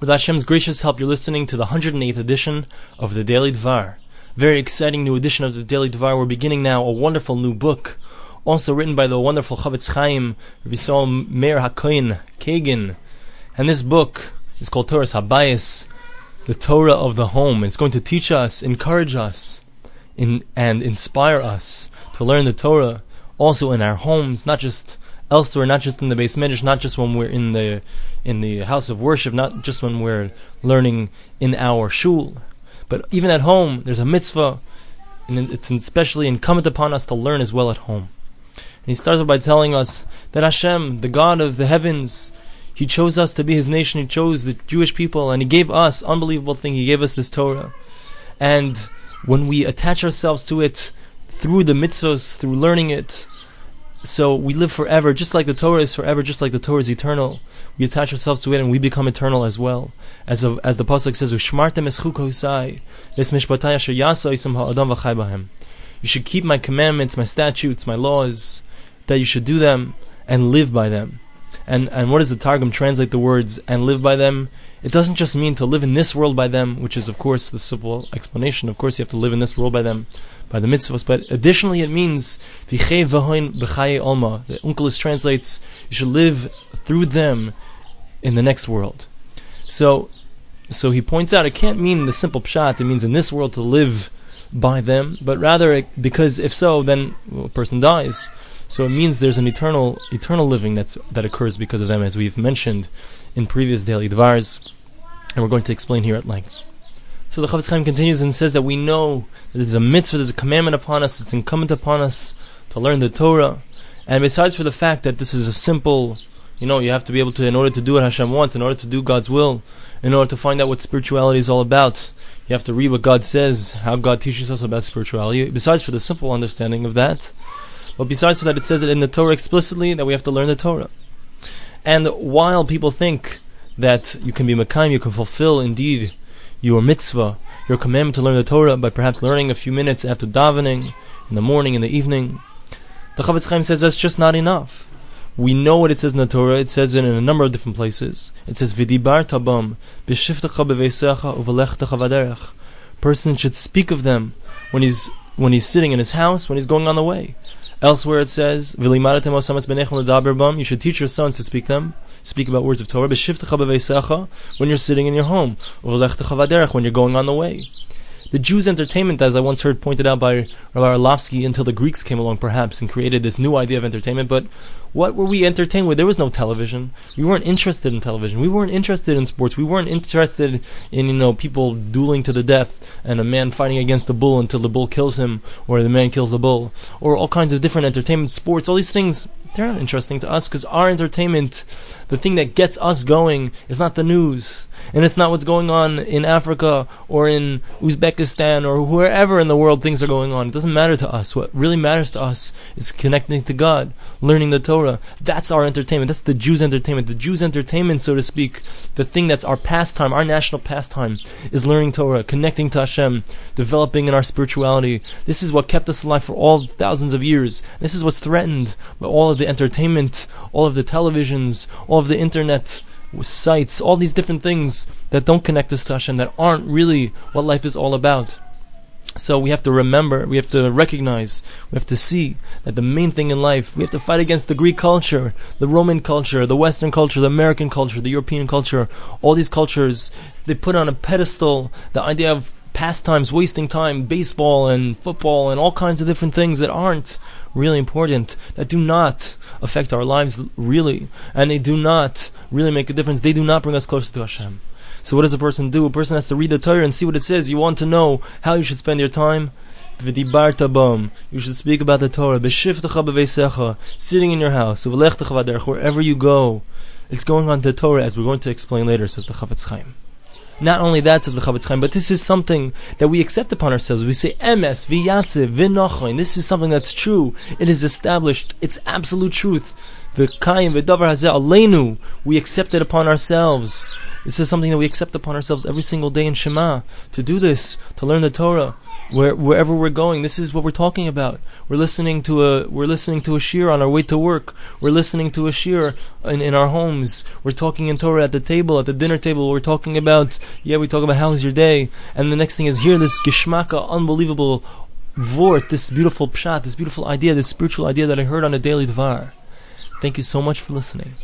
With Hashem's gracious help, you're listening to the 108th edition of the Daily Dvar. Very exciting new edition of the Daily Dvar. We're beginning now a wonderful new book, also written by the wonderful Chofetz Chaim, Rabbi Saul Mer HaKoyin Kagan. And this book is called Torah Habayas, the Torah of the Home. It's going to teach us, encourage us, and inspire us to learn the Torah also in our homes, not just elsewhere, not just in the Beis Medrash, not just when we're in the house of worship, not just when we're learning in our shul, but even at home. There's a mitzvah, and it's especially incumbent upon us to learn as well at home. And he starts by telling us that Hashem, the God of the heavens, He chose us to be His nation. He chose the Jewish people, and He gave us, unbelievable thing, He gave us this Torah. And when we attach ourselves to it through the mitzvahs, through learning it, so we live forever, just like the Torah is forever, just like the Torah is eternal. We attach ourselves to it and we become eternal as well. As the Pasuk says, you should keep my commandments, my statutes, my laws, that you should do them and live by them. And what does the Targum translate the words, and live by them? It doesn't just mean to live in this world by them, which is of course the simple explanation. Of course you have to live in this world by them, by the mitzvahs, but additionally it means v'chei v'hoin b'chayi alma. The Unkelos translates, you should live through them in the next world. So he points out, it can't mean the simple pshat, it means in this world to live by them, but rather, because if so, then a person dies. So it means there's an eternal living that occurs because of them, as we've mentioned in previous Daily Dvars, and we're going to explain here at length. So the Chofetz Chaim continues and says that we know that there's a mitzvah, there's a commandment upon us, it's incumbent upon us to learn the Torah. And besides for the fact that this is a simple, you have to be able to, in order to do what Hashem wants, in order to do God's will, in order to find out what spirituality is all about, you have to read what God says, how God teaches us about spirituality. Besides for the simple understanding of that, but besides for that, it says it in the Torah explicitly that we have to learn the Torah. And while people think that you can be Mechaim, you can fulfill indeed your mitzvah, your commandment to learn the Torah, by perhaps learning a few minutes after davening, in the morning, in the evening, the Chofetz Chaim says that's just not enough. We know what it says in the Torah. It says it in a number of different places. It says, "V'dibarta bam b'shivtecha b'veisecha u'v'lechtecha v'derech." Person should speak of them when he's sitting in his house, when he's going on the way. Elsewhere it says, "V'limadtem osametz b'nechem l'daber bam." You should teach your sons to speak them. Speak about words of Torah. B'shivtecha b'veisecha, when you're sitting in your home. U'v'lechtecha v'derech, when you're going on the way. The Jews' entertainment, as I once heard pointed out by Rabbi Arlovsky, until the Greeks came along perhaps and created this new idea of entertainment, but what were we entertained with? There was no television. We weren't interested in television. We weren't interested in sports. We weren't interested in, people dueling to the death and a man fighting against a bull until the bull kills him, or the man kills the bull, or all kinds of different entertainment, sports, all these things. They're not interesting to us, because our entertainment, the thing that gets us going, is not the news. And it's not what's going on in Africa or in Uzbekistan or wherever in the world things are going on. It doesn't matter to us. What really matters to us is connecting to God, learning the Torah. That's our entertainment. That's the Jews' entertainment. The Jews' entertainment, so to speak, the thing that's our pastime, our national pastime, is learning Torah, connecting to Hashem, developing in our spirituality. This is what kept us alive for all thousands of years. This is what's threatened by all of the entertainment, all of the televisions, all of the internet sites, all these different things that don't connect us to Hashem, that aren't really what life is all about. So we have to remember, we have to recognize, we have to see that the main thing in life, we have to fight against the Greek culture, the Roman culture, the Western culture, the American culture, the European culture. All these cultures, they put on a pedestal the idea of pastimes, wasting time, baseball and football and all kinds of different things that aren't really important, that do not affect our lives really, and they do not really make a difference. They do not bring us closer to Hashem. So what does a person do? A person has to read the Torah and see what it says. You want to know how you should spend your time? V'dibarta bam, you should speak about the Torah. B'shivtecha b'veisecha, sitting in your house. U'v'lechtecha v'derech, wherever you go. It's going on to the Torah, as we're going to explain later, says the Chofetz Chaim. Not only that, says the Chofetz Chaim, but this is something that we accept upon ourselves. We say, Emes v'yatziv v'nachon. This is something that's true. It is established. It's absolute truth. V'kayam hadavar hazeh aleinu. We accept it upon ourselves. This is something that we accept upon ourselves every single day in Shema. To do this, to learn the Torah, Wherever we're going, this is what we're talking about. We're listening to a shir on our way to work. We're listening to a shir in our homes. We're talking in Torah at the table, at the dinner table. We're talking about, we talk about how's your day, and the next thing is here this gishmaka, unbelievable vort, this beautiful pshat, this beautiful idea, this spiritual idea that I heard on a daily dvar. Thank you so much for listening.